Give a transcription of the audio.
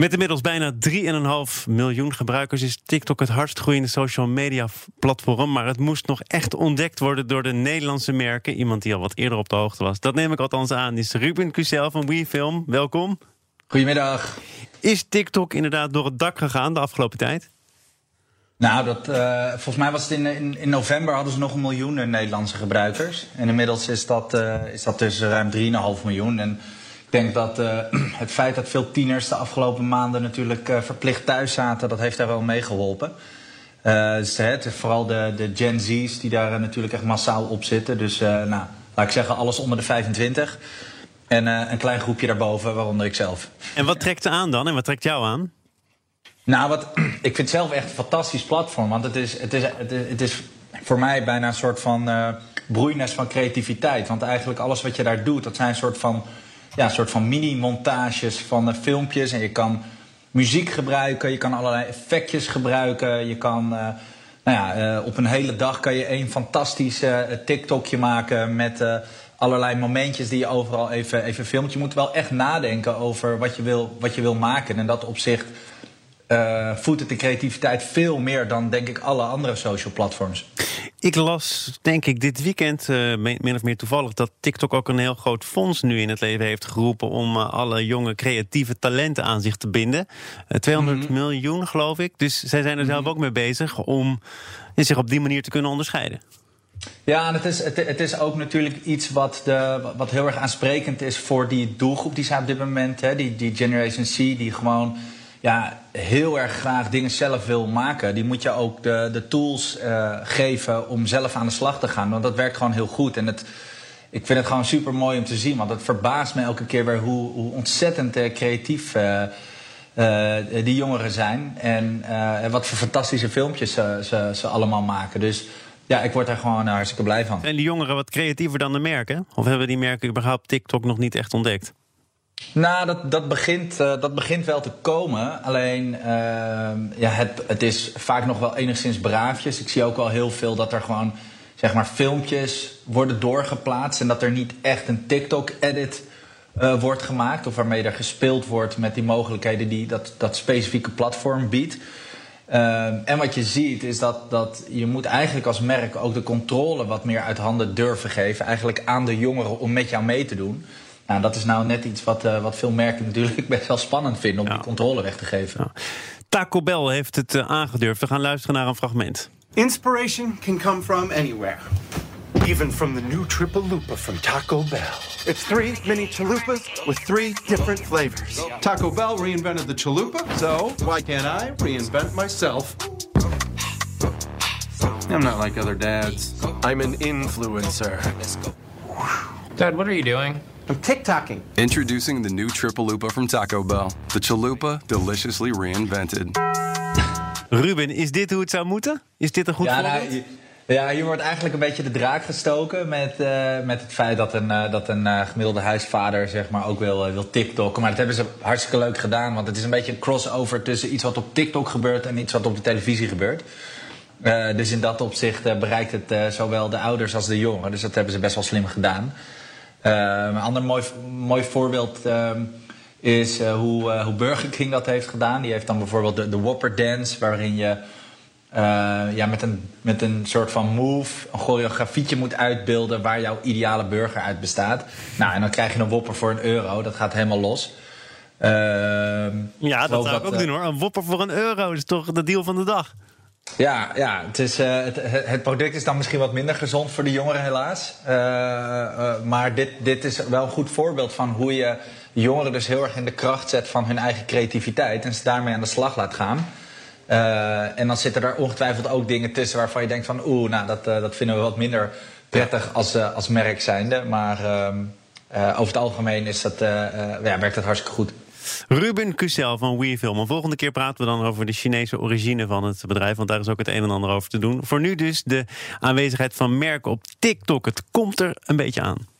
Met inmiddels bijna 3,5 miljoen gebruikers is TikTok het hardst groeiende social media platform. Maar het moest nog echt ontdekt worden door de Nederlandse merken. Iemand die al wat eerder op de hoogte was. Dat neem ik althans aan. Is Ruben Cuvelier van WeFilm. Welkom. Goedemiddag. Is TikTok inderdaad door het dak gegaan de afgelopen tijd? Nou, volgens mij was het in november hadden ze nog 1 miljoen Nederlandse gebruikers. En inmiddels is dat dus ruim 3,5 miljoen. En ik denk dat het feit dat veel tieners de afgelopen maanden natuurlijk verplicht thuis zaten, dat heeft daar wel mee geholpen. Vooral de Gen Z's die daar natuurlijk echt massaal op zitten. Dus laat ik zeggen, alles onder de 25. En een klein groepje daarboven, waaronder ik zelf. En wat trekt ze aan dan? En wat trekt jou aan? Nou, ik vind zelf echt een fantastisch platform. Want het is voor mij bijna een soort van broeinest van creativiteit. Want eigenlijk alles wat je daar doet, dat zijn een soort van mini-montages van filmpjes. En je kan muziek gebruiken, je kan allerlei effectjes gebruiken. Je kan op een hele dag kan je een fantastisch TikTokje maken met allerlei momentjes die je overal even filmt. Je moet wel echt nadenken over wat je wil maken. En dat opzicht voedt het de creativiteit veel meer dan, denk ik, alle andere social platforms. Ik las, denk ik, dit weekend, min of meer toevallig, dat TikTok ook een heel groot fonds nu in het leven heeft geroepen om alle jonge creatieve talenten aan zich te binden. 200 miljoen, geloof ik. Dus zij zijn er zelf ook mee bezig om zich op die manier te kunnen onderscheiden. Ja, en het is ook natuurlijk iets wat heel erg aansprekend is voor die doelgroep die zij op dit moment, hè, die Generation C, die gewoon heel erg graag dingen zelf wil maken. Die moet je ook de tools geven om zelf aan de slag te gaan. Want dat werkt gewoon heel goed. En ik vind het gewoon super mooi om te zien. Want het verbaast me elke keer weer hoe ontzettend creatief die jongeren zijn. En wat voor fantastische filmpjes ze allemaal maken. Dus ja, ik word daar gewoon hartstikke blij van. Zijn die jongeren wat creatiever dan de merken? Of hebben die merken überhaupt TikTok nog niet echt ontdekt? Nou, dat begint wel te komen. Alleen, het is vaak nog wel enigszins braafjes. Ik zie ook wel heel veel dat er gewoon, zeg maar, filmpjes worden doorgeplaatst en dat er niet echt een TikTok-edit wordt gemaakt of waarmee er gespeeld wordt met die mogelijkheden die dat specifieke platform biedt. En wat je ziet is dat je moet eigenlijk als merk ook de controle wat meer uit handen durven geven. Eigenlijk aan de jongeren om met jou mee te doen. Nou, dat is nou net iets wat veel merken natuurlijk best wel spannend vinden om die controle weg te geven. Ja. Taco Bell heeft het aangedurfd. We gaan luisteren naar een fragment. Inspiration can come from anywhere. Even from the new Triple Loopa from Taco Bell. It's 3 mini chalupas with 3 different flavors. Taco Bell reinvented the chalupa, so why can't I reinvent myself? I'm not like other dads. I'm an influencer. Dad, what are you doing? I'm TikToking. Introducing the new Triple Loopa from Taco Bell. The chalupa deliciously reinvented. Ruben, is dit hoe het zou moeten? Is dit een goed voorbeeld? Hier wordt eigenlijk een beetje de draak gestoken met het feit dat een gemiddelde huisvader, zeg maar, ook wil TikTokken. Maar dat hebben ze hartstikke leuk gedaan, want het is een beetje een crossover tussen iets wat op TikTok gebeurt en iets wat op de televisie gebeurt. Dus in dat opzicht bereikt het zowel de ouders als de jongeren. Dus dat hebben ze best wel slim gedaan. Een ander mooi voorbeeld is hoe Burger King dat heeft gedaan. Die heeft dan bijvoorbeeld de Whopper Dance, waarin je met een soort van move een choreografietje moet uitbeelden waar jouw ideale burger uit bestaat. Nou, en dan krijg je een Whopper voor €1. Dat gaat helemaal los. Dat zou ik ook doen hoor. Een Whopper voor €1 is toch de deal van de dag? Ja, het product is dan misschien wat minder gezond voor de jongeren helaas. Maar dit is wel een goed voorbeeld van hoe je jongeren dus heel erg in de kracht zet van hun eigen creativiteit. En ze daarmee aan de slag laat gaan. En dan zitten er ongetwijfeld ook dingen tussen waarvan je denkt van dat vinden we wat minder prettig als merk zijnde. Maar over het algemeen is dat, werkt het hartstikke goed. Ruben Cuvelier van WeFilm. En volgende keer praten we dan over de Chinese origine van het bedrijf, want daar is ook het een en ander over te doen. Voor nu dus de aanwezigheid van merken op TikTok. Het komt er een beetje aan.